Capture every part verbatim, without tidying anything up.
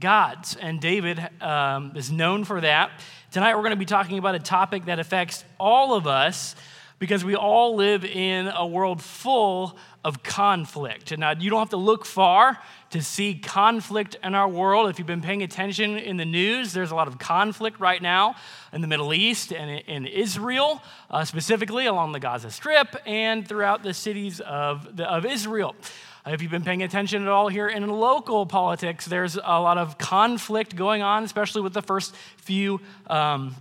gods, and David um, is known for that. Tonight we're going to be talking about a topic that affects all of us because we all live in a world full of conflict. Now, you don't have to look far to see conflict in our world. If you've been paying attention in the news, there's a lot of conflict right now in the Middle East and in Israel, uh, specifically along the Gaza Strip and throughout the cities of, the, of Israel. If you've been paying attention at all here in local politics, there's a lot of conflict going on, especially with the first few um,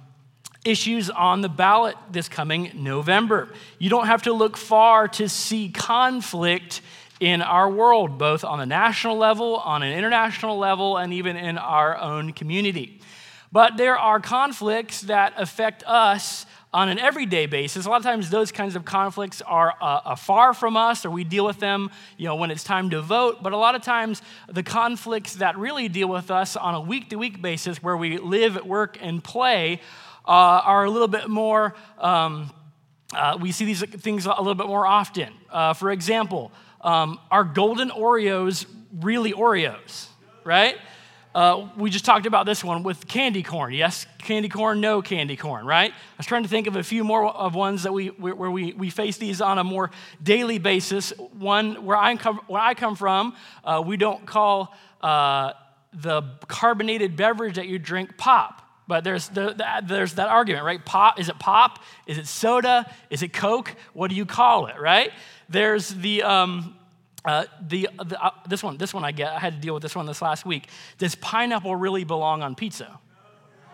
issues on the ballot this coming November. You don't have to look far to see conflict in our world, both on the national level, on an international level, and even in our own community. But there are conflicts that affect us on an everyday basis. A lot of times those kinds of conflicts are uh, far from us, or we deal with them, you know, when it's time to vote. But a lot of times the conflicts that really deal with us on a week-to-week basis where we live, work, and play uh, are a little bit more, um, uh, we see these things a little bit more often. Uh, for example, um, are golden Oreos really Oreos, right? Uh, we just talked about this one with candy corn. Yes, candy corn, no candy corn, right? I was trying to think of a few more of ones that we where we, we face these on a more daily basis. One where I come where I come from, uh, we don't call uh, the carbonated beverage that you drink pop, but there's the, the, there's that argument, right? Pop, is it pop? Is it soda? Is it Coke? What do you call it, right? There's the um, Uh, the, the uh, this one, this one I get. I had to deal with this one this last week. Does pineapple really belong on pizza?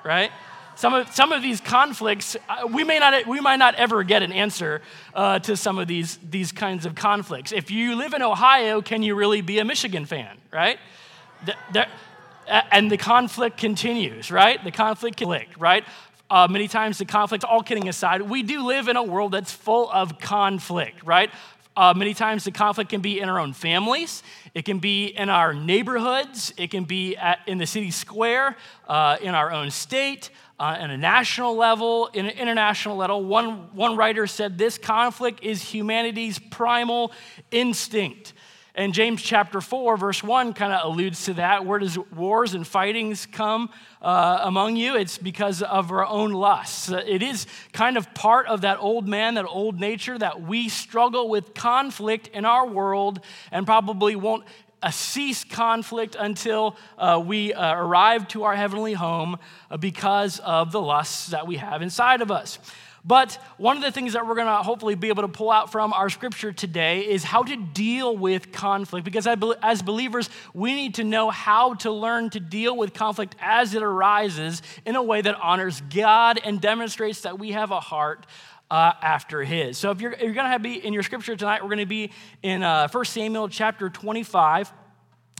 Right? Some of some of these conflicts, uh, we may not we might not ever get an answer uh, to some of these these kinds of conflicts. If you live in Ohio, can you really be a Michigan fan? Right? The, the, and the conflict continues. Right? The conflict continues. Right? Uh, many times the conflicts. All kidding aside, we do live in a world that's full of conflict. Right? Uh, many times the conflict can be in our own families, it can be in our neighborhoods, it can be at, in the city square, uh, in our own state, uh, on a national level, in an international level. One, one writer said this conflict is humanity's primal instinct. And James chapter four, verse one kind of alludes to that. Where does wars and fightings come uh, among you? It's because of our own lusts. It is kind of part of that old man, that old nature, that we struggle with conflict in our world and probably won't uh, cease conflict until uh, we uh, arrive to our heavenly home uh, because of the lusts that we have inside of us. But one of the things that we're going to hopefully be able to pull out from our scripture today is how to deal with conflict. Because as believers, we need to know how to learn to deal with conflict as it arises in a way that honors God and demonstrates that we have a heart uh, after His. So if you're, if you're going to be in your scripture tonight, we're going to be in uh, First Samuel chapter twenty-five.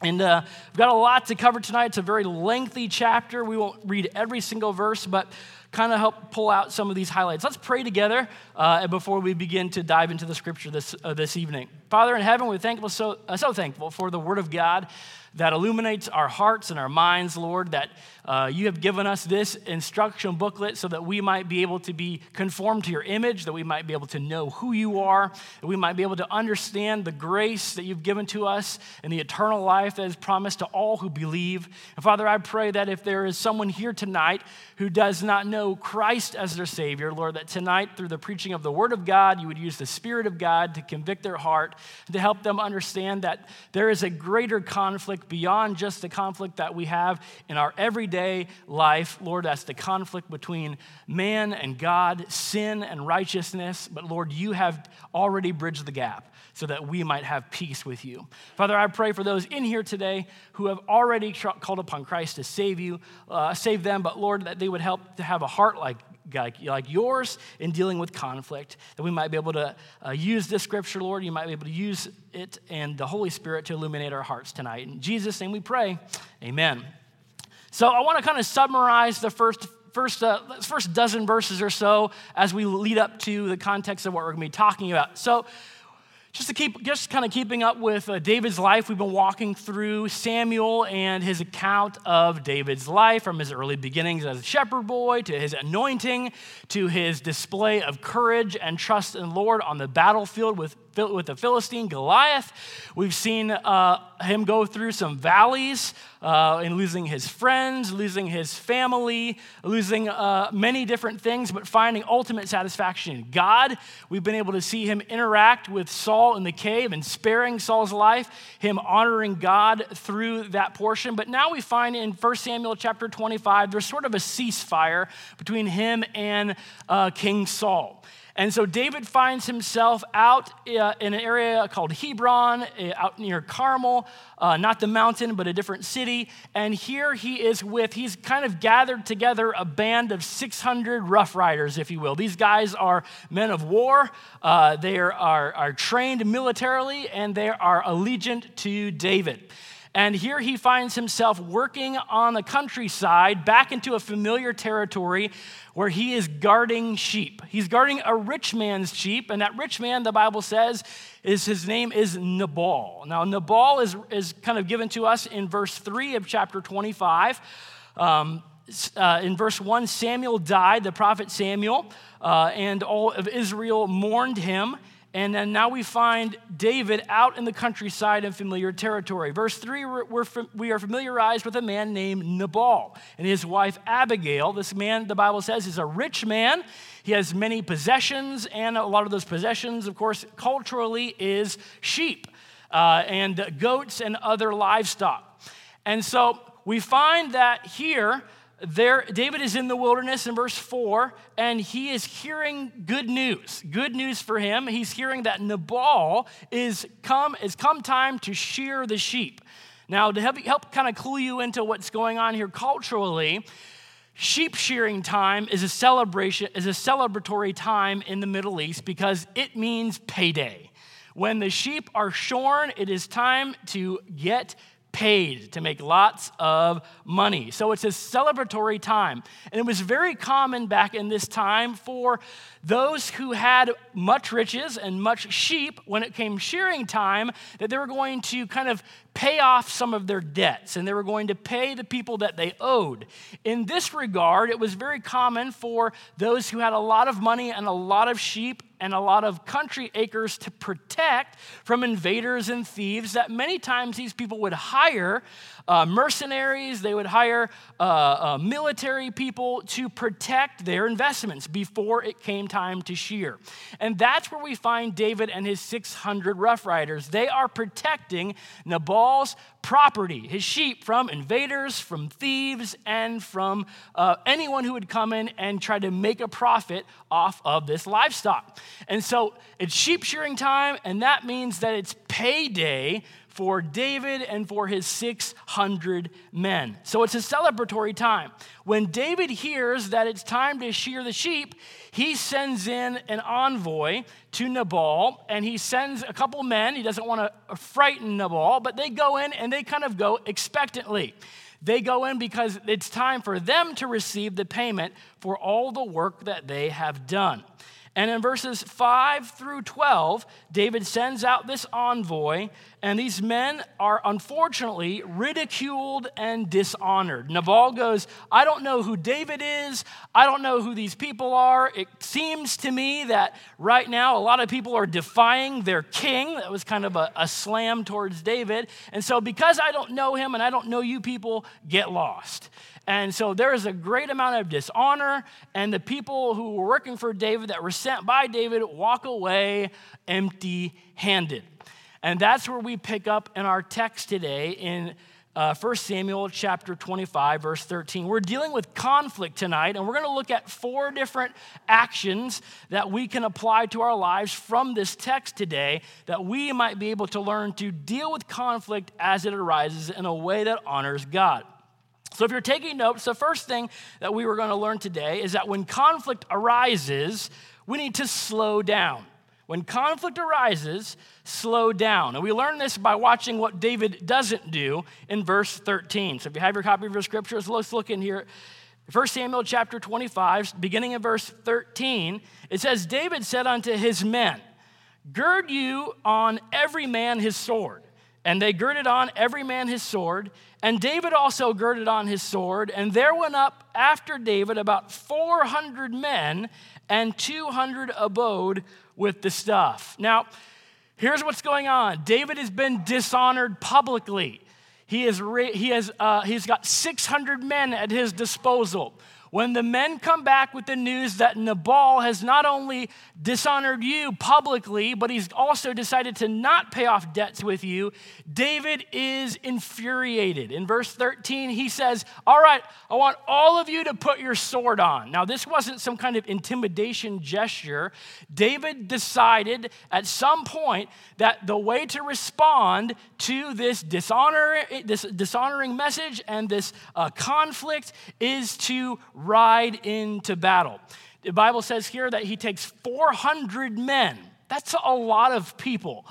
And uh, we've got a lot to cover tonight. It's a very lengthy chapter. We won't read every single verse, but kind of help pull out some of these highlights. Let's pray together uh, before we begin to dive into the scripture this uh, this evening. Father in heaven, we're thankful, so, uh, so thankful for the word of God that illuminates our hearts and our minds, Lord, that uh, you have given us this instruction booklet so that we might be able to be conformed to your image, that we might be able to know who you are, that we might be able to understand the grace that you've given to us and the eternal life that is promised to all who believe. And Father, I pray that if there is someone here tonight who does not know Christ as their Savior, Lord, that tonight through the preaching of the Word of God, you would use the Spirit of God to convict their heart, to help them understand that there is a greater conflict beyond just the conflict that we have in our everyday life. Lord, that's the conflict between man and God, sin and righteousness. But Lord, you have already bridged the gap so that we might have peace with you. Father, I pray for those in here today who have already tr- called upon Christ to save you, uh, save them, but Lord, that they would help to have a heart like Like, like yours in dealing with conflict, that we might be able to uh, use this scripture, Lord. You might be able to use it and the Holy Spirit to illuminate our hearts tonight. In Jesus' name we pray, amen. So I want to kind of summarize the first first uh, first dozen verses or so as we lead up to the context of what we're going to be talking about. So Just to keep, just kind of keeping up with uh, David's life, we've been walking through Samuel and his account of David's life from his early beginnings as a shepherd boy to his anointing to his display of courage and trust in the Lord on the battlefield with with the Philistine Goliath. We've seen uh, him go through some valleys uh, in losing his friends, losing his family, losing uh, many different things, but finding ultimate satisfaction in God. We've been able to see him interact with Saul in the cave and sparing Saul's life, him honoring God through that portion. But now we find in First Samuel chapter twenty-five, there's sort of a ceasefire between him and uh, King Saul. And so David finds himself out uh, in an area called Hebron, uh, out near Carmel, uh, not the mountain, but a different city. And here he is with, he's kind of gathered together a band of six hundred rough riders, if you will. These guys are men of war. Uh, they are, are, are trained militarily, and they are allegiant to David. And here he finds himself working on the countryside, back into a familiar territory where he is guarding sheep. He's guarding a rich man's sheep, and that rich man, the Bible says, is his name is Nabal. Now, Nabal is, is kind of given to us in verse three of chapter twenty-five. Um, Uh, in verse one, Samuel died, the prophet Samuel, uh, and all of Israel mourned him. And then now we find David out in the countryside in familiar territory. Verse three, we're, we are familiarized with a man named Nabal and his wife Abigail. This man, the Bible says, is a rich man. He has many possessions, and a lot of those possessions, of course, culturally is sheep uh, and goats and other livestock. And so we find that here, There, David is in the wilderness in verse four, and he is hearing good news. Good news for him. He's hearing that Nabal is come, is come time to shear the sheep. Now, to help, help kind of clue you into what's going on here culturally, sheep shearing time is a celebration, is a celebratory time in the Middle East because it means payday. When the sheep are shorn, it is time to get paid, to make lots of money. So it's a celebratory time. And it was very common back in this time for those who had much riches and much sheep, when it came shearing time, that they were going to kind of pay off some of their debts, and they were going to pay the people that they owed. In this regard, it was very common for those who had a lot of money and a lot of sheep and a lot of country acres to protect from invaders and thieves, that many times these people would hire uh, mercenaries, they would hire uh, uh, military people to protect their investments before it came time to shear. And that's where we find David and his six hundred rough riders. They are protecting Nabal's property, his sheep, from invaders, from thieves, and from uh, anyone who would come in and try to make a profit off of this livestock. And so it's sheep shearing time, and that means that it's payday for David and for his six hundred men. So it's a celebratory time. When David hears that it's time to shear the sheep, he sends in an envoy to Nabal, and he sends a couple men. He doesn't want to frighten Nabal, but they go in and they kind of go expectantly. They go in because it's time for them to receive the payment for all the work that they have done. And in verses five through twelve, David sends out this envoy, and these men are unfortunately ridiculed and dishonored. Nabal goes, I don't know who David is. I don't know who these people are. It seems to me that right now a lot of people are defying their king. That was kind of a, a slam towards David. And so because I don't know him and I don't know you people, get lost. And so there is a great amount of dishonor, and the people who were working for David that were sent by David walk away empty-handed. And that's where we pick up in our text today in uh, First Samuel chapter twenty-five, verse thirteen. We're dealing with conflict tonight, and we're going to look at four different actions that we can apply to our lives from this text today that we might be able to learn to deal with conflict as it arises in a way that honors God. So if you're taking notes, the first thing that we were going to learn today is that when conflict arises, we need to slow down. When conflict arises, slow down. And we learn this by watching what David doesn't do in verse thirteen. So if you have your copy of your scriptures, let's look in here. First Samuel chapter twenty-five, beginning in verse thirteen, it says, David said unto his men, gird you on every man his sword. And they girded on every man his sword, and David also girded on his sword, and there went up after David about four hundred men, and two hundred abode with the stuff. Now, Here's what's going on. David has been dishonored publicly. He is re- he has uh, he's got six hundred men at his disposal. When the men come back with the news that Nabal has not only dishonored you publicly, but he's also decided to not pay off debts with you, David is infuriated. In verse thirteen, he says, all right, I want all of you to put your sword on. Now, this wasn't some kind of intimidation gesture. David decided at some point that the way to respond to this, dishonor, this dishonoring message and this uh, conflict is to ride into battle. The Bible says here that he takes four hundred men. That's a lot of people.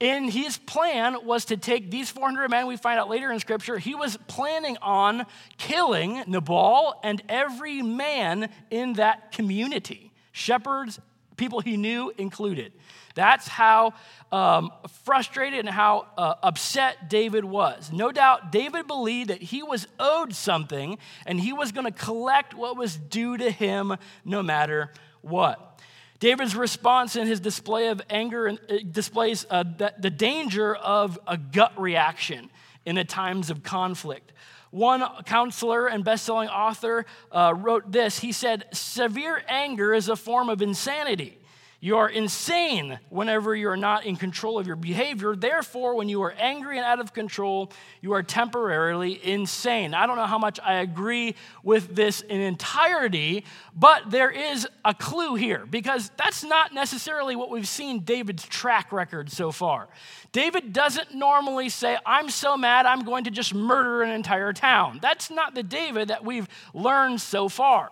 And his plan was to take these four hundred men. We find out later in Scripture, he was planning on killing Nabal and every man in that community, shepherds, people he knew included. That's how um, frustrated and how uh, upset David was. No doubt, David believed that he was owed something and he was going to collect what was due to him no matter what. David's response and his display of anger and, uh, displays uh, the, the danger of a gut reaction in the times of conflict. One counselor and best-selling author uh, wrote this. He said, severe anger is a form of insanity. You are insane whenever you are not in control of your behavior. Therefore, when you are angry and out of control, you are temporarily insane. I don't know how much I agree with this in entirety, but there is a clue here because that's not necessarily what we've seen David's track record so far. David doesn't normally say, I'm so mad, I'm going to just murder an entire town. That's not the David that we've learned so far.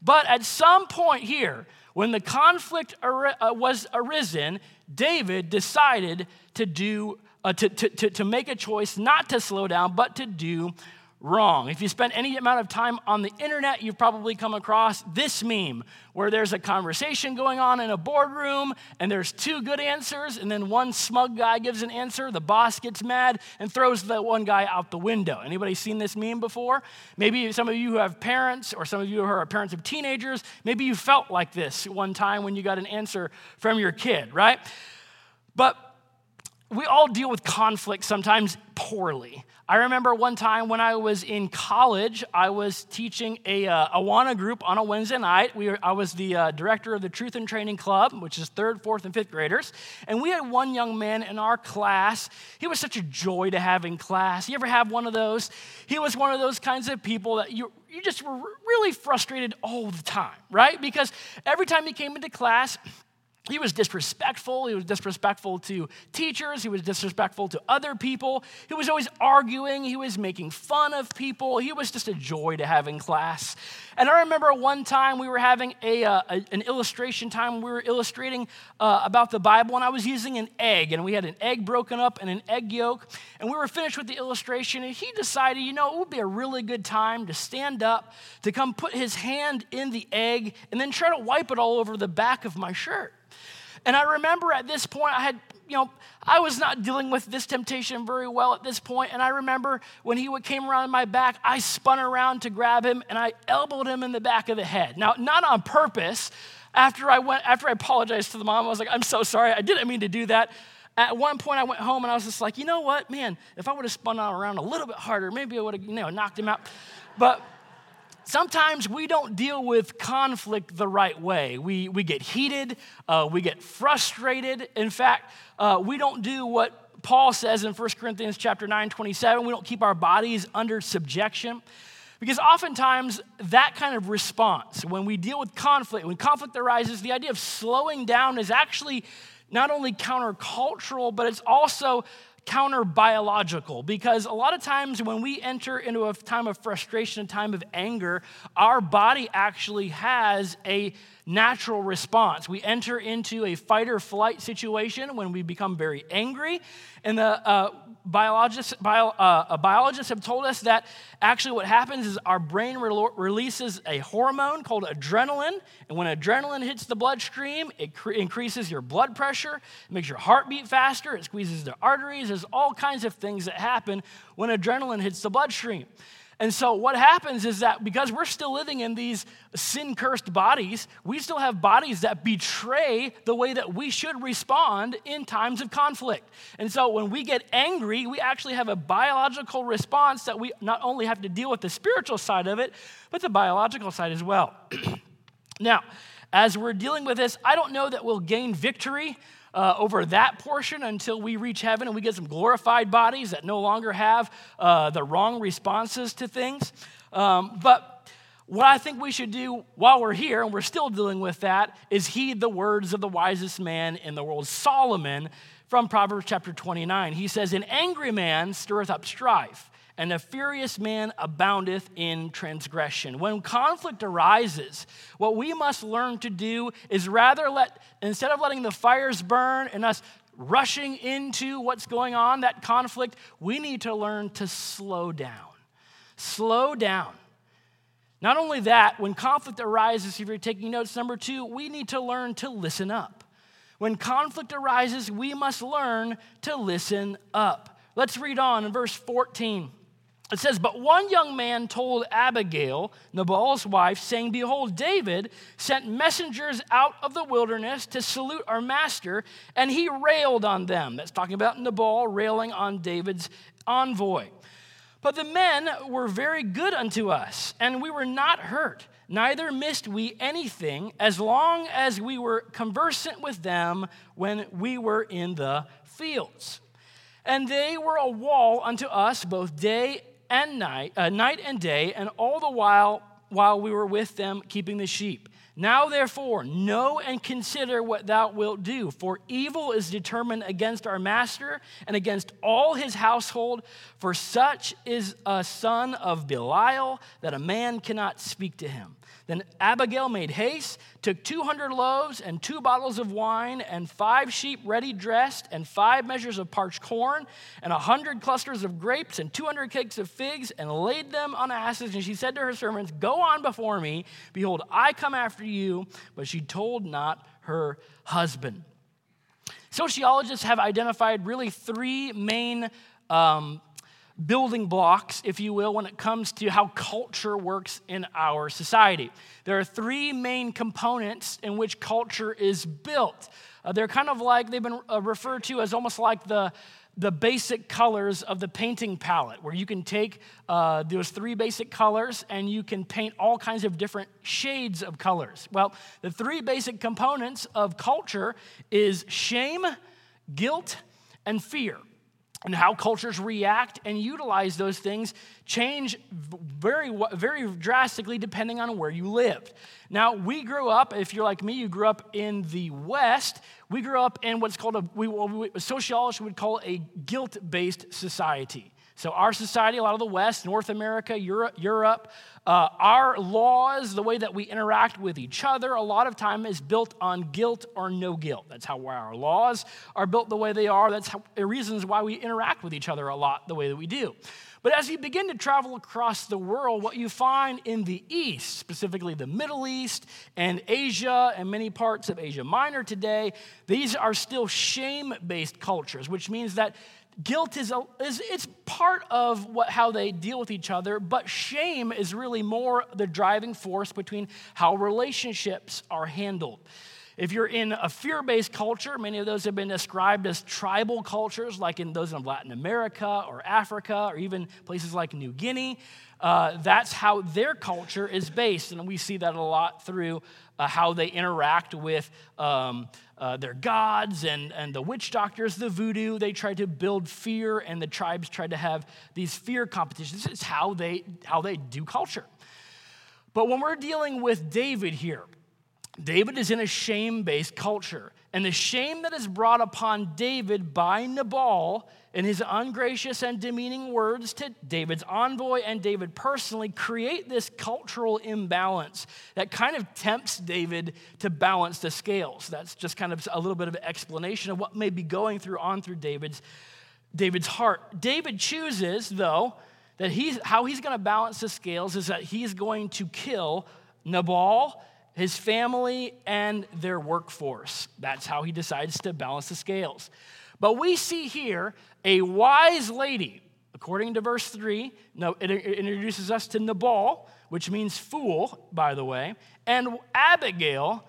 But at some point here, when the conflict was arisen, David decided to do uh, to, to, to make a choice not to slow down, but to do wrong. If you spend any amount of time on the internet, you've probably come across this meme where there's a conversation going on in a boardroom and there's two good answers and then one smug guy gives an answer, the boss gets mad and throws the one guy out the window. Anybody seen this meme before? Maybe some of you who have parents or some of you who are parents of teenagers, maybe you felt like this one time when you got an answer from your kid, right? But we all deal with conflict sometimes poorly. I remember one time when I was in college, I was teaching a uh, Awana group on a Wednesday night. We were, I was the uh, director of the Truth and Training Club, which is third, fourth, and fifth graders. And we had one young man in our class. He was such a joy to have in class. You ever have one of those? He was one of those kinds of people that you you just were really frustrated all the time, right? Because every time he came into class, he was disrespectful. He was disrespectful to teachers. He was disrespectful to other people. He was always arguing. He was making fun of people. He was just a joy to have in class. And I remember one time we were having a, uh, a an illustration time. We were illustrating uh, about the Bible, and I was using an egg, and we had an egg broken up and an egg yolk. And we were finished with the illustration, and he decided, you know, it would be a really good time to stand up, to come put his hand in the egg, and then try to wipe it all over the back of my shirt. And I remember at this point, I had, you know, I was not dealing with this temptation very well at this point. And I remember when he came around my back, I spun around to grab him and I elbowed him in the back of the head. Now, not on purpose. After I went, after I apologized to the mom, I was like, I'm so sorry. I didn't mean to do that. At one point, I went home and I was just like, you know what, man, if I would have spun around a little bit harder, maybe I would have, you know, knocked him out. But sometimes we don't deal with conflict the right way. We we get heated, uh, we get frustrated. In fact, uh, we don't do what Paul says in First Corinthians chapter nine, twenty-seven. We don't keep our bodies under subjection. Because oftentimes that kind of response, when we deal with conflict, when conflict arises, the idea of slowing down is actually not only countercultural, but it's also counter-biological, because a lot of times when we enter into a time of frustration, a time of anger, our body actually has a natural response. We enter into a fight-or-flight situation when we become very angry, and the uh, biologists, bio, uh, biologists have told us that actually what happens is our brain re- releases a hormone called adrenaline, and when adrenaline hits the bloodstream, it cr- increases your blood pressure, it makes your heartbeat faster, it squeezes the arteries. There's all kinds of things that happen when adrenaline hits the bloodstream. And so what happens is that because we're still living in these sin-cursed bodies, we still have bodies that betray the way that we should respond in times of conflict. And so when we get angry, we actually have a biological response that we not only have to deal with the spiritual side of it, but the biological side as well. Now, as we're dealing with this, I don't know that we'll gain victory Uh, over that portion until we reach heaven and we get some glorified bodies that no longer have uh, the wrong responses to things. Um, but what I think we should do while we're here, and we're still dealing with that, is heed the words of the wisest man in the world, Solomon, from Proverbs chapter twenty-nine. He says, "An angry man stirreth up strife, and a furious man aboundeth in transgression." When conflict arises, what we must learn to do is rather let, instead of letting the fires burn and us rushing into what's going on, that conflict, we need to learn to slow down. Slow down. Not only that, when conflict arises, if you're taking notes, number two, we need to learn to listen up. When conflict arises, we must learn to listen up. Let's read on in verse fourteen. It says, "But one young man told Abigail, Nabal's wife, saying, Behold, David sent messengers out of the wilderness to salute our master, and he railed on them." That's talking about Nabal railing on David's envoy. "But the men were very good unto us, and we were not hurt, neither missed we anything, as long as we were conversant with them when we were in the fields. And they were a wall unto us both day and And night, uh, night and day, and all the while while we were with them keeping the sheep. Now therefore, know and consider what thou wilt do, for evil is determined against our master and against all his household, for such is a son of Belial that a man cannot speak to him." Then Abigail made haste, took two hundred loaves and two bottles of wine and five sheep ready dressed and five measures of parched corn and a hundred clusters of grapes and two hundred cakes of figs and laid them on asses. And she said to her servants, "Go on before me. Behold, I come after you." But she told not her husband. Sociologists have identified really three main um building blocks, if you will, when it comes to how culture works in our society. There are three main components in which culture is built. Uh, they're kind of like, they've been uh, referred to as almost like the the basic colors of the painting palette, where you can take uh, those three basic colors and you can paint all kinds of different shades of colors. Well, the three basic components of culture is shame, guilt, and fear. And how cultures react and utilize those things change very, very drastically depending on where you lived. Now, we grew up, if you're like me, you grew up in the West. We grew up in what's called, a, we, what sociologists would call a guilt-based society. So our society, a lot of the West, North America, Europe, Europe uh, our laws, the way that we interact with each other, a lot of time is built on guilt or no guilt. That's how why our laws are built the way they are. That's how, the reasons why we interact with each other a lot the way that we do. But as you begin to travel across the world, what you find in the East, specifically the Middle East and Asia and many parts of Asia Minor today, these are still shame-based cultures, which means that guilt is, a, is it's part of what how they deal with each other, but shame is really more the driving force between how relationships are handled. If you're in a fear-based culture, many of those have been described as tribal cultures, like in those of Latin America or Africa or even places like New Guinea. Uh, that's how their culture is based, and we see that a lot through uh, how they interact with um, uh, their gods and, and the witch doctors, the voodoo. They try to build fear, and the tribes try to have these fear competitions. This is how they how they do culture. But when we're dealing with David here, David is in a shame-based culture, and the shame that is brought upon David by Nabal and his ungracious and demeaning words to David's envoy and David personally create this cultural imbalance that kind of tempts David to balance the scales. That's just kind of a little bit of an explanation of what may be going through on through David's David's heart. David chooses, though, that he's how he's going to balance the scales is that he's going to kill Nabal, his family, and their workforce. That's how he decides to balance the scales. But we see here a wise lady, According to verse three, no, it introduces us to Nabal, which means fool, by the way, and Abigail,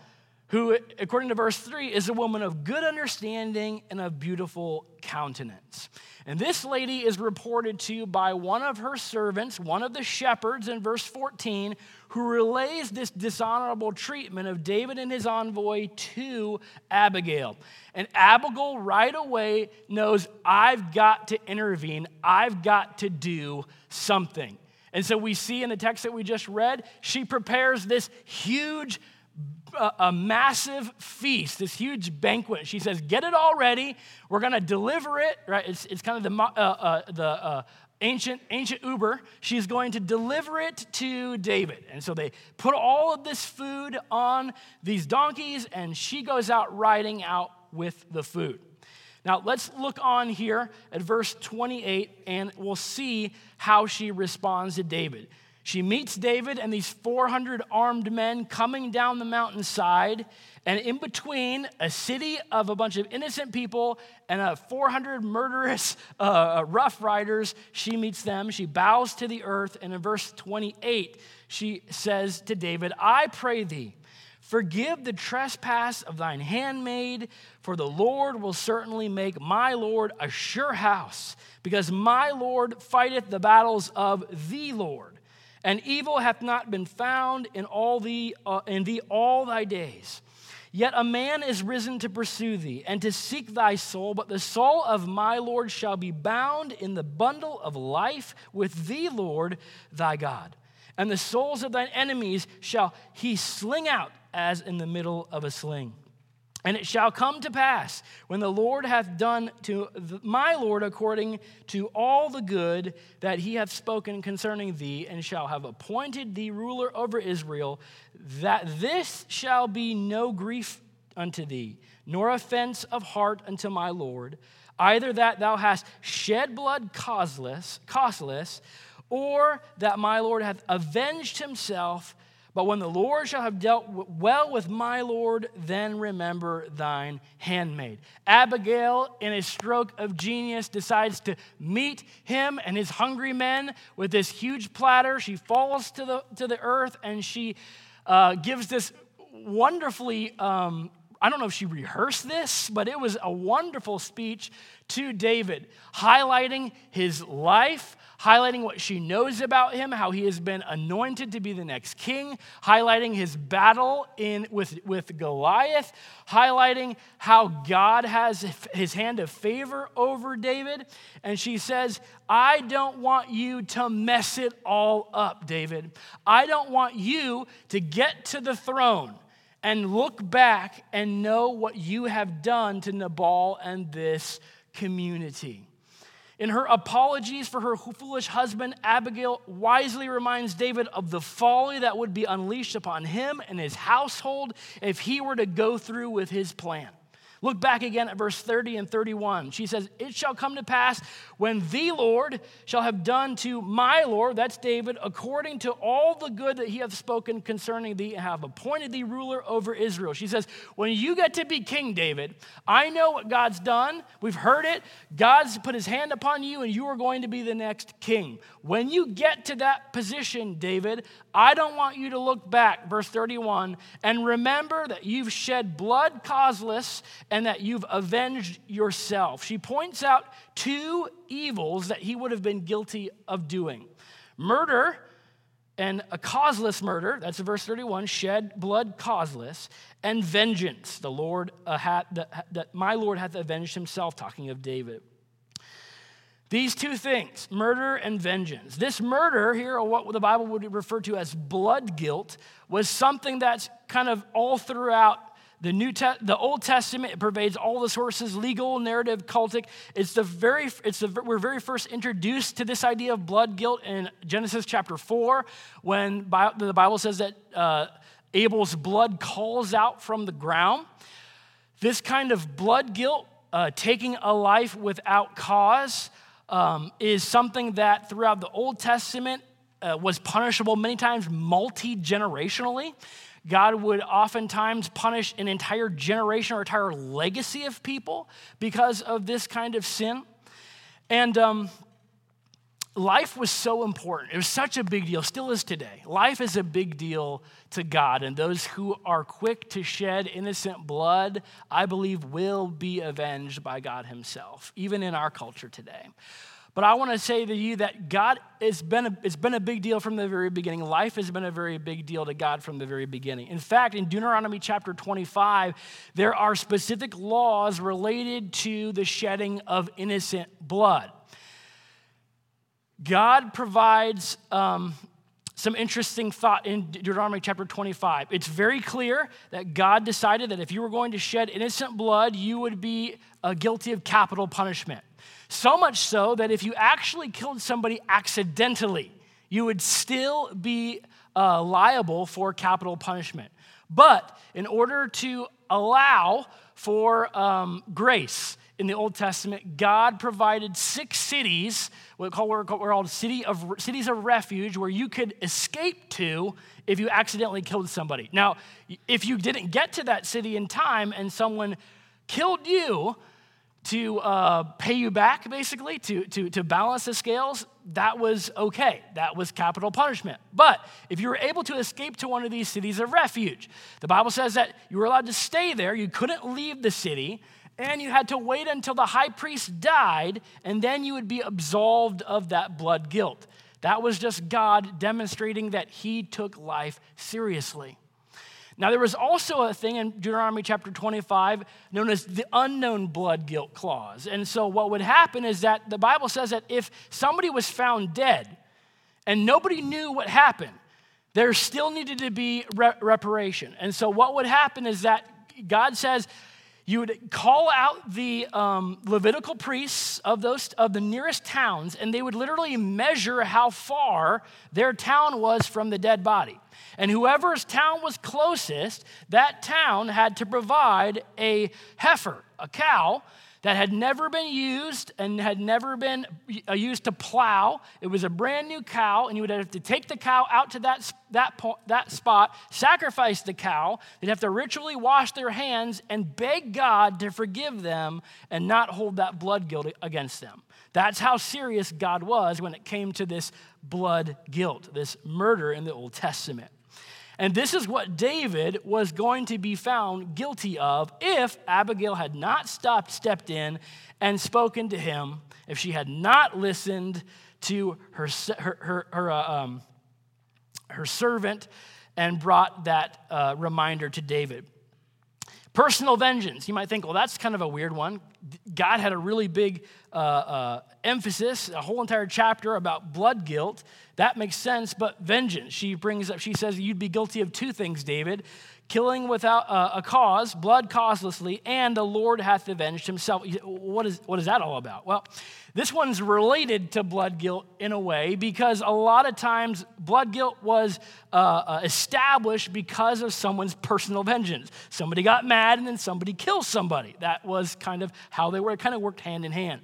who, according to verse three, is a woman of good understanding and of beautiful countenance. And this lady is reported to by one of her servants, one of the shepherds in verse fourteen, who relays this dishonorable treatment of David and his envoy to Abigail. And Abigail right away knows, I've got to intervene. I've got to do something. And so we see in the text that we just read, she prepares this huge a massive feast, this huge banquet. She says, get it all ready. We're going to deliver it. Right? It's, it's kind of the, uh, uh, the uh, ancient ancient Uber. She's going to deliver it to David. And so they put all of this food on these donkeys, and she goes out riding out with the food. Now, let's look on here at verse twenty-eight, and we'll see how she responds to David. She meets David and these four hundred armed men coming down the mountainside, and in between a city of a bunch of innocent people and a four hundred murderous uh, rough riders, she meets them. She bows to the earth, and in verse twenty-eight, she says to David, I pray thee, forgive the trespass of thine handmaid, for the Lord will certainly make my Lord a sure house, because my Lord fighteth the battles of the Lord. And evil hath not been found in all thee, uh, in thee all thy days. Yet a man is risen to pursue thee and to seek thy soul, but the soul of my Lord shall be bound in the bundle of life with thee, Lord, thy God. And the souls of thine enemies shall he sling out as in the middle of a sling. And it shall come to pass, when the Lord hath done to my Lord according to all the good that he hath spoken concerning thee, and shall have appointed thee ruler over Israel, that this shall be no grief unto thee, nor offense of heart unto my Lord, either that thou hast shed blood causeless, causeless, or that my Lord hath avenged himself. But when the Lord shall have dealt well with my Lord, then remember thine handmaid. Abigail, in a stroke of genius, decides to meet him and his hungry men with this huge platter. She falls to the to the earth, and she uh, gives this wonderfully, um, I don't know if she rehearsed this, but it was a wonderful speech to David, highlighting his life, highlighting what she knows about him, how he has been anointed to be the next king, highlighting his battle in with, with Goliath, highlighting how God has his hand of favor over David. And she says, I don't want you to mess it all up, David. I don't want you to get to the throne and look back and know what you have done to Nabal and this community. In her apologies for her foolish husband, Abigail wisely reminds David of the folly that would be unleashed upon him and his household if he were to go through with his plan. Look back again at verse thirty and thirty-one. She says, it shall come to pass when the Lord shall have done to my Lord, that's David, according to all the good that he hath spoken concerning thee, and have appointed thee ruler over Israel. She says, when you get to be king, David, I know what God's done. We've heard it. God's put his hand upon you, and you are going to be the next king. When you get to that position, David, I don't want you to look back, verse thirty-one, and remember that you've shed blood causeless, and that you've avenged yourself. She points out two evils that he would have been guilty of doing. Murder, and a causeless murder, that's verse thirty-one, shed blood causeless, and vengeance, the Lord uh, hath, that, that my Lord hath avenged himself, talking of David. These two things, murder and vengeance. This murder here, or what the Bible would refer to as blood guilt, was something that's kind of all throughout The New Te- the Old Testament. It pervades all the sources, legal, narrative, cultic. It's the very, it's the, we're very first introduced to this idea of blood guilt in Genesis chapter four, when Bi- the Bible says that uh, Abel's blood calls out from the ground. This kind of blood guilt, uh, taking a life without cause, um, is something that throughout the Old Testament uh, was punishable many times multi-generationally. God would oftentimes punish an entire generation or entire legacy of people because of this kind of sin. And um, life was so important. It was such a big deal, still is today. Life is a big deal to God, and those who are quick to shed innocent blood, I believe, will be avenged by God himself, even in our culture today. But I want to say to you that God, it's been, a, it's been a big deal from the very beginning. Life has been a very big deal to God from the very beginning. In fact, in Deuteronomy chapter twenty-five, there are specific laws related to the shedding of innocent blood. God provides um, some interesting thought in Deuteronomy chapter twenty-five. It's very clear that God decided that if you were going to shed innocent blood, you would be uh, guilty of capital punishment. So much so that if you actually killed somebody accidentally, you would still be uh, liable for capital punishment. But in order to allow for um, grace in the Old Testament, God provided six cities, what we're called city of, cities of refuge, where you could escape to if you accidentally killed somebody. Now, if you didn't get to that city in time and someone killed you, to uh, pay you back, basically, to, to, to balance the scales, that was okay. That was capital punishment. But if you were able to escape to one of these cities of refuge, the Bible says that you were allowed to stay there, you couldn't leave the city, and you had to wait until the high priest died, and then you would be absolved of that blood guilt. That was just God demonstrating that he took life seriously. Now, there was also a thing in Deuteronomy chapter twenty-five known as the unknown blood guilt clause. And so what would happen is that the Bible says that if somebody was found dead and nobody knew what happened, there still needed to be re- reparation. And so what would happen is that God says you would call out the um, Levitical priests of those of the nearest towns, and they would literally measure how far their town was from the dead body. And whoever's town was closest, that town had to provide a heifer, a cow, that had never been used and had never been used to plow. It was a brand new cow, and you would have to take the cow out to that, that, that spot, sacrifice the cow. They'd have to ritually wash their hands and beg God to forgive them and not hold that blood guilt against them. That's how serious God was when it came to this blood guilt, this murder in the Old Testament. And this is what David was going to be found guilty of if Abigail had not stopped, stepped in and spoken to him, if she had not listened to her her her, her, uh, um, her servant and brought that uh, reminder to David. Personal vengeance. You might think, well, that's kind of a weird one. God had a really big uh, uh, emphasis, a whole entire chapter about blood guilt. That makes sense, but vengeance. She brings up, she says, you'd be guilty of two things, David. Killing without uh, a cause, blood causelessly, and the Lord hath avenged himself. What is, what is that all about? Well, this one's related to blood guilt in a way, because a lot of times blood guilt was uh, established because of someone's personal vengeance. Somebody got mad and then somebody kills somebody. That was kind of how they were. It kind of worked hand in hand.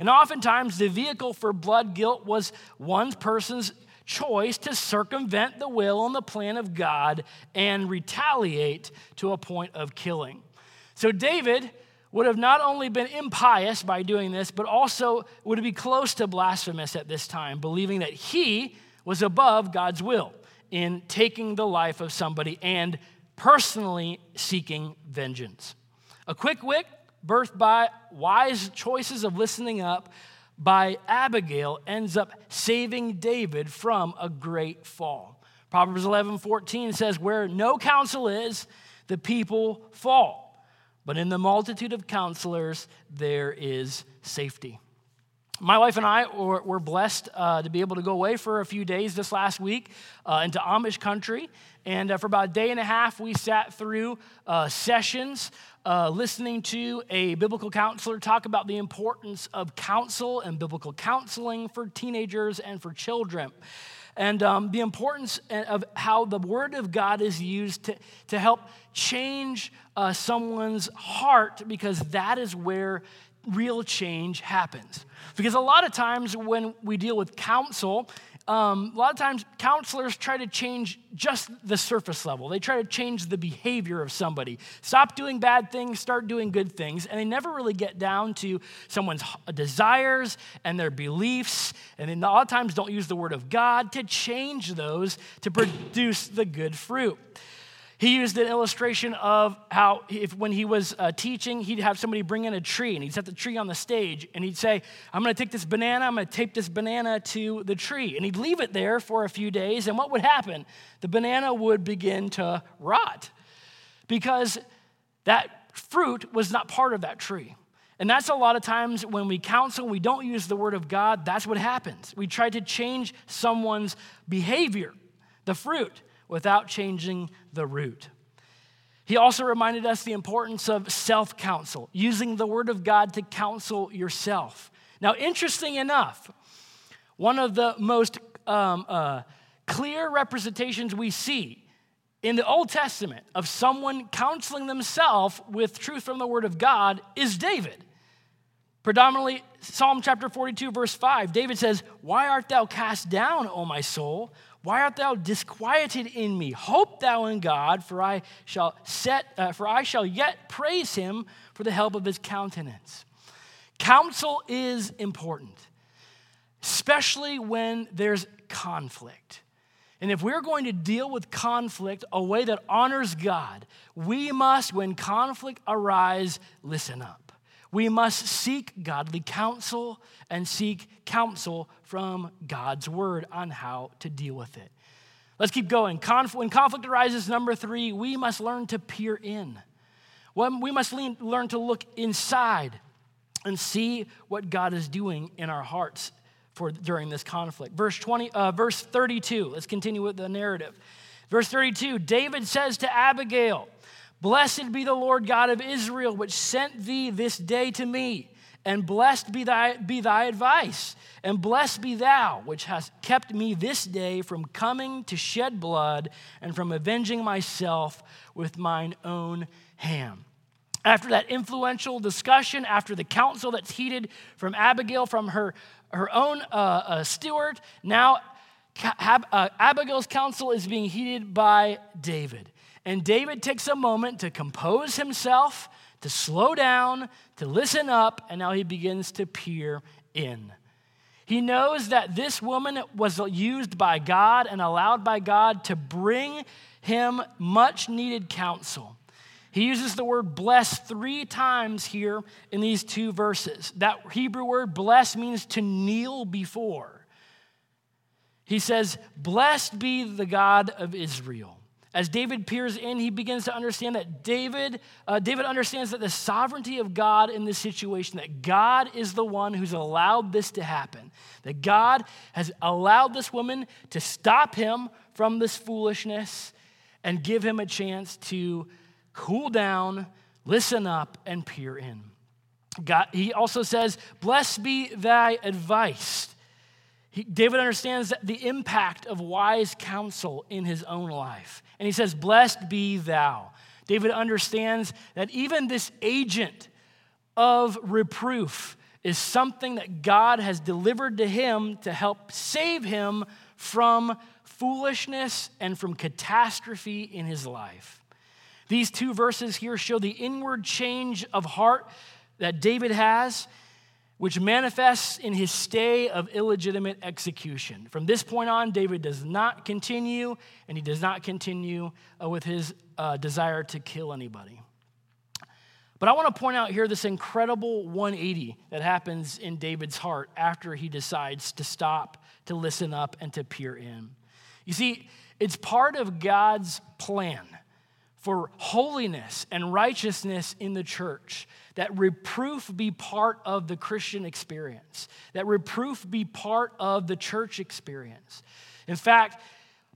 And oftentimes the vehicle for blood guilt was one person's choice to circumvent the will and the plan of God and retaliate to a point of killing. So David would have not only been impious by doing this, but also would be close to blasphemous at this time, believing that he was above God's will in taking the life of somebody and personally seeking vengeance. A quick wit birthed by wise choices of listening up by Abigail ends up saving David from a great fall. Proverbs eleven fourteen says, where no counsel is, the people fall. But in the multitude of counselors, there is safety. My wife and I were, were blessed uh, to be able to go away for a few days this last week uh, into Amish country. And uh, for about a day and a half, we sat through uh, sessions Uh, listening to a biblical counselor talk about the importance of counsel and biblical counseling for teenagers and for children, and um, the importance of how the Word of God is used to, to help change uh, someone's heart, because that is where real change happens. Because a lot of times when we deal with counsel Um, a lot of times counselors try to change just the surface level. They try to change the behavior of somebody. Stop doing bad things, start doing good things. And they never really get down to someone's desires and their beliefs. And then a lot of times don't use the word of God to change those to produce the good fruit. He used an illustration of how if when he was uh, teaching, he'd have somebody bring in a tree, and he'd set the tree on the stage, and he'd say, I'm going to take this banana, I'm going to tape this banana to the tree. And he'd leave it there for a few days, and what would happen? The banana would begin to rot because that fruit was not part of that tree. And that's a lot of times when we counsel, we don't use the word of God, that's what happens. We try to change someone's behavior, the fruit, without changing the root. He also reminded us the importance of self-counsel, using the word of God to counsel yourself. Now, interesting enough, one of the most um, uh, clear representations we see in the Old Testament of someone counseling themselves with truth from the word of God is David. Predominantly, Psalm chapter forty-two, verse five, David says, "Why art thou cast down, O my soul? Why art thou disquieted in me? Hope thou in God, for I shall set, uh, for I shall yet praise him for the help of his countenance." Counsel is important, especially when there's conflict. And if we're going to deal with conflict a way that honors God, we must, when conflict arises, listen up. We must seek godly counsel and seek counsel from God's word on how to deal with it. Let's keep going. Conf- when conflict arises, number three, we must learn to peer in. When we must lean, learn to look inside and see what God is doing in our hearts for during this conflict. Verse twenty, uh, verse thirty-two, let's continue with the narrative. Verse thirty-two, David says to Abigail, "Blessed be the Lord God of Israel, which sent thee this day to me, and blessed be thy, be thy advice, and blessed be thou, which hast kept me this day from coming to shed blood and from avenging myself with mine own hand." After that influential discussion, after the counsel that's heeded from Abigail, from her, her own uh, uh, steward, now uh, Abigail's counsel is being heeded by David. And David takes a moment to compose himself, to slow down, to listen up, and now he begins to peer in. He knows that this woman was used by God and allowed by God to bring him much-needed counsel. He uses the word bless three times here in these two verses. That Hebrew word bless means to kneel before. He says, "Blessed be the God of Israel." As David peers in, he begins to understand that David, uh, David understands that the sovereignty of God in this situation, that God is the one who's allowed this to happen, that God has allowed this woman to stop him from this foolishness and give him a chance to cool down, listen up, and peer in. God, he also says, "Blessed be thy advice." He, David understands the impact of wise counsel in his own life. And he says, "Blessed be thou." David understands that even this agent of reproof is something that God has delivered to him to help save him from foolishness and from catastrophe in his life. These two verses here show the inward change of heart that David has, which manifests in his stay of illegitimate execution. From this point on, David does not continue, and he does not continue uh, with his uh, desire to kill anybody. But I want to point out here this incredible one eighty that happens in David's heart after he decides to stop, to listen up, and to peer in. You see, it's part of God's plan for holiness and righteousness in the church, that reproof be part of the Christian experience, that reproof be part of the church experience. In fact,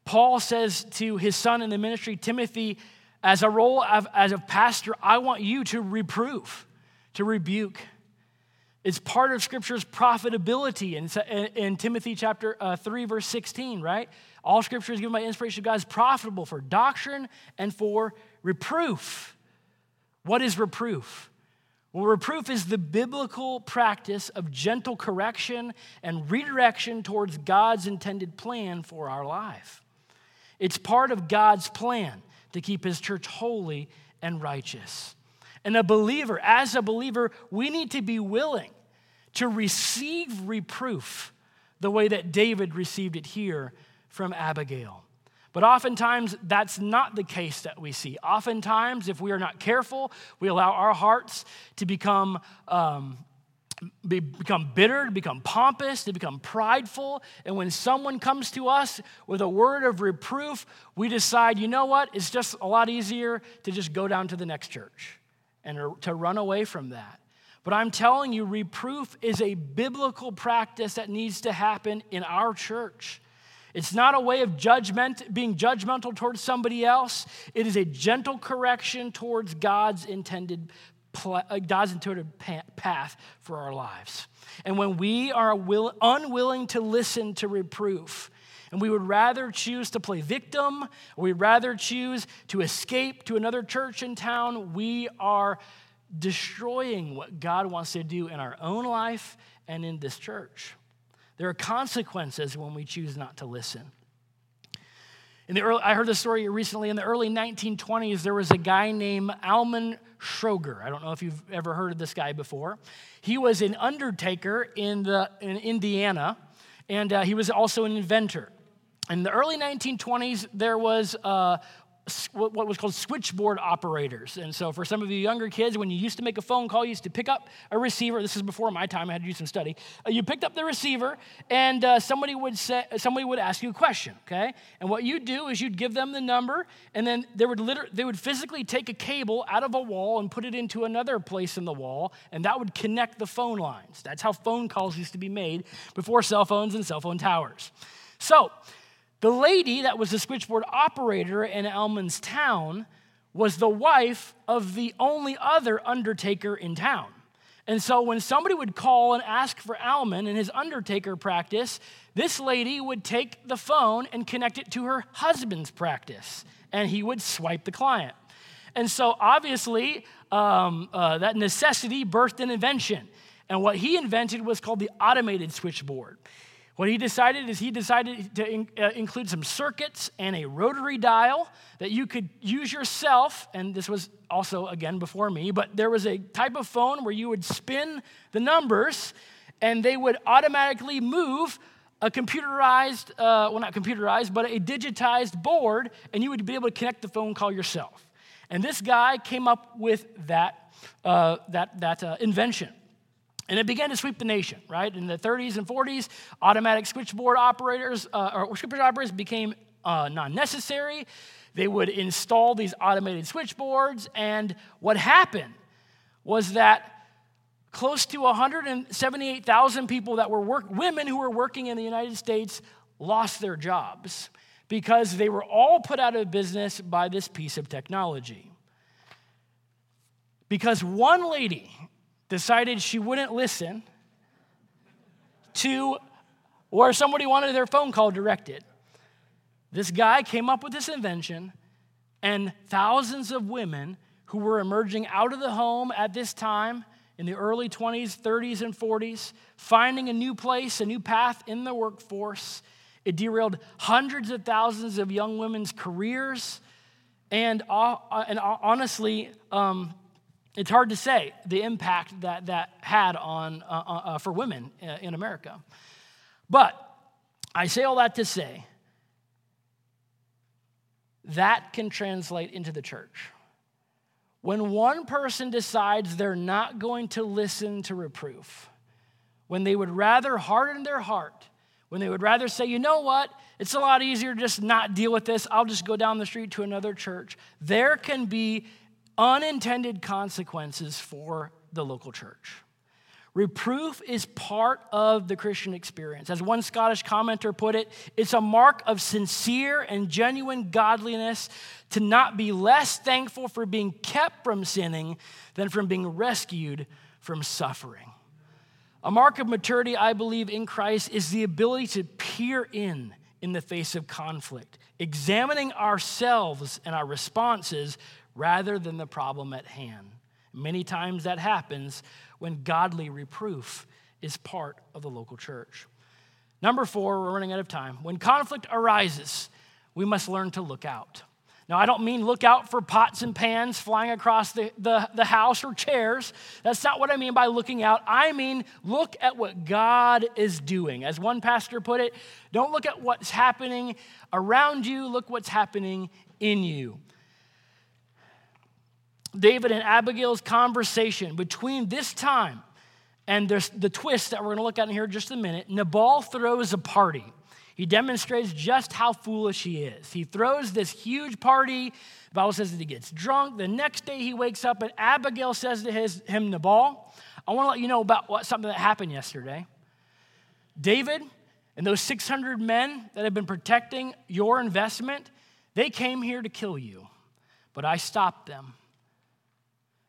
Paul says to his son in the ministry, Timothy, as a role of, as a pastor, I want you to reproof, to rebuke. It's part of Scripture's profitability in, in Timothy chapter uh, three, verse sixteen, right? All Scripture is given by inspiration of God, is profitable for doctrine and for reproof. What is reproof? Well, reproof is the biblical practice of gentle correction and redirection towards God's intended plan for our life. It's part of God's plan to keep his church holy and righteous. And a believer, as a believer, we need to be willing to receive reproof the way that David received it here from Abigail. But oftentimes, that's not the case that we see. Oftentimes, if we are not careful, we allow our hearts to become, um, be, become bitter, to become pompous, to become prideful. And when someone comes to us with a word of reproof, we decide, you know what? It's just a lot easier to just go down to the next church and to run away from that. But I'm telling you, reproof is a biblical practice that needs to happen in our church. It's not a way of judgment, being judgmental towards somebody else. It is a gentle correction towards God's intended, God's intended path for our lives. And when we are will, unwilling to listen to reproof, and we would rather choose to play victim, or we'd rather choose to escape to another church in town, we are destroying what God wants to do in our own life and in this church. There are consequences when we choose not to listen. In the early, I heard this story recently. In the early nineteen twenties, there was a guy named Almon Schroger. I don't know if you've ever heard of this guy before. He was an undertaker in the in Indiana, and uh, he was also an inventor. In the early nineteen twenties, there was uh, what was called switchboard operators. And so for some of you younger kids, when you used to make a phone call, you used to pick up a receiver. This is before my time. I had to do some study. You picked up the receiver, and uh, somebody would say, somebody would ask you a question, okay? And what you'd do is you'd give them the number, and then they would liter- they would physically take a cable out of a wall and put it into another place in the wall, and that would connect the phone lines. That's how phone calls used to be made before cell phones and cell phone towers. So the lady that was the switchboard operator in Almon's town was the wife of the only other undertaker in town. And so when somebody would call and ask for Almon in his undertaker practice, this lady would take the phone and connect it to her husband's practice, and he would swipe the client. And so obviously um, uh, that necessity birthed an invention. And what he invented was called the automated switchboard. What he decided is he decided to in, uh, include some circuits and a rotary dial that you could use yourself, and this was also, again, before me, but there was a type of phone where you would spin the numbers, and they would automatically move a computerized, uh, well, not computerized, but a digitized board, and you would be able to connect the phone call yourself. And this guy came up with that, uh, that, that uh, invention. And it began to sweep the nation, right? In the thirties and forties, automatic switchboard operators uh, or switchboard operators became uh, non-necessary. They would install these automated switchboards, and what happened was that close to one hundred seventy-eight thousand people that were work women who were working in the United States lost their jobs because they were all put out of business by this piece of technology. Because one lady decided she wouldn't listen to or somebody wanted their phone call directed. This guy came up with this invention, and thousands of women who were emerging out of the home at this time in the early twenties, thirties, and forties, finding a new place, a new path in the workforce. It derailed hundreds of thousands of young women's careers, and, and honestly, um, it's hard to say the impact that that had on uh, uh, for women in America. But I say all that to say that can translate into the church. When one person decides they're not going to listen to reproof, when they would rather harden their heart, when they would rather say, you know what, it's a lot easier to just not deal with this, I'll just go down the street to another church, there can be unintended consequences for the local church. Reproof is part of the Christian experience. As one Scottish commenter put it, it's a mark of sincere and genuine godliness to not be less thankful for being kept from sinning than from being rescued from suffering. A mark of maturity, I believe, in Christ is the ability to peer in in the face of conflict, examining ourselves and our responses rather than the problem at hand. Many times that happens when godly reproof is part of the local church. Number four, we're running out of time. When conflict arises, we must learn to look out. Now, I don't mean look out for pots and pans flying across the, the, the house or chairs. That's not what I mean by looking out. I mean, look at what God is doing. As one pastor put it, don't look at what's happening around you. Look what's happening in you. David and Abigail's conversation between this time and there's the twist that we're going to look at in here in just a minute. Nabal throws a party. He demonstrates just how foolish he is. He throws this huge party. The Bible says that he gets drunk. The next day he wakes up and Abigail says to his, him, Nabal, I want to let you know about what something that happened yesterday. David and those six hundred men that have been protecting your investment, they came here to kill you, but I stopped them.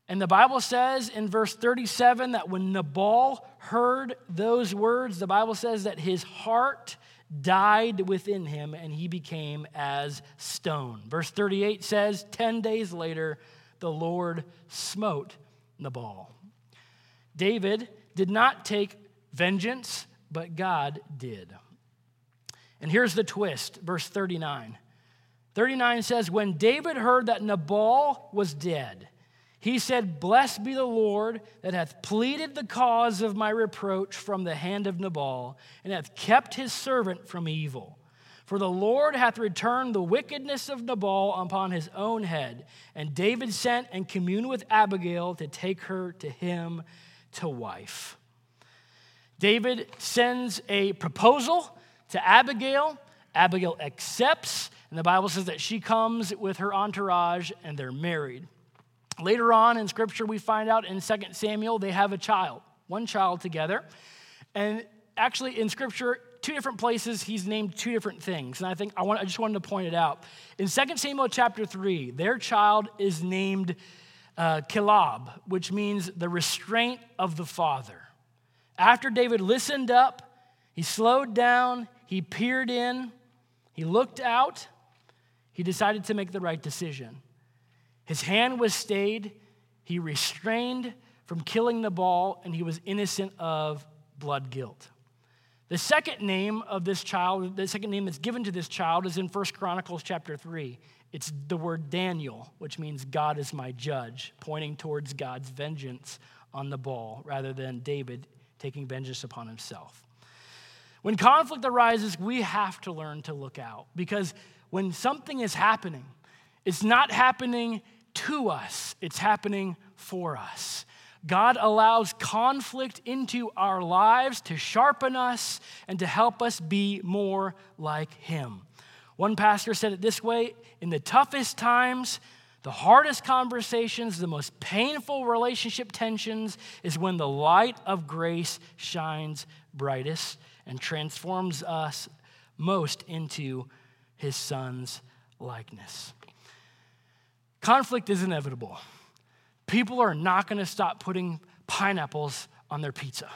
And the Bible says in verse thirty-seven that when Nabal heard those words, the Bible says that his heart died within him, and he became as stone. Verse thirty-eight says, ten days later, the Lord smote Nabal. David did not take vengeance, but God did. And here's the twist, verse thirty-nine. thirty-nine says, when David heard that Nabal was dead, he said, blessed be the Lord that hath pleaded the cause of my reproach from the hand of Nabal, and hath kept his servant from evil. For the Lord hath returned the wickedness of Nabal upon his own head. And David sent and communed with Abigail to take her to him to wife. David sends a proposal to Abigail. Abigail accepts, and the Bible says that she comes with her entourage, and they're married. Later on in Scripture, we find out in Second Samuel, they have a child, one child together. And actually in Scripture, two different places, he's named two different things. And I think I want I just wanted to point it out. In Second Samuel chapter three, their child is named uh, Kilaab, which means the restraint of the father. After David listened up, he slowed down, he peered in, he looked out, he decided to make the right decision. His hand was stayed, he restrained from killing Nabal, and he was innocent of blood guilt. The second name of this child, the second name that's given to this child is in First Chronicles chapter three. It's the word Daniel, which means God is my judge, pointing towards God's vengeance on Nabal rather than David taking vengeance upon himself. When conflict arises, we have to learn to look out, because when something is happening, it's not happening to us, it's happening for us. God allows conflict into our lives to sharpen us and to help us be more like him. One pastor said it this way, in the toughest times, the hardest conversations, the most painful relationship tensions is when the light of grace shines brightest and transforms us most into his son's likeness. Conflict is inevitable. People are not going to stop putting pineapples on their pizza.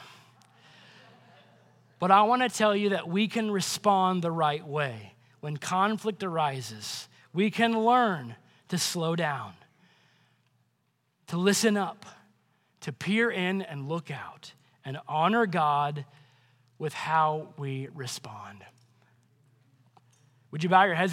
But I want to tell you that we can respond the right way. When conflict arises, we can learn to slow down, to listen up, to peer in and look out, and honor God with how we respond. Would you bow your heads?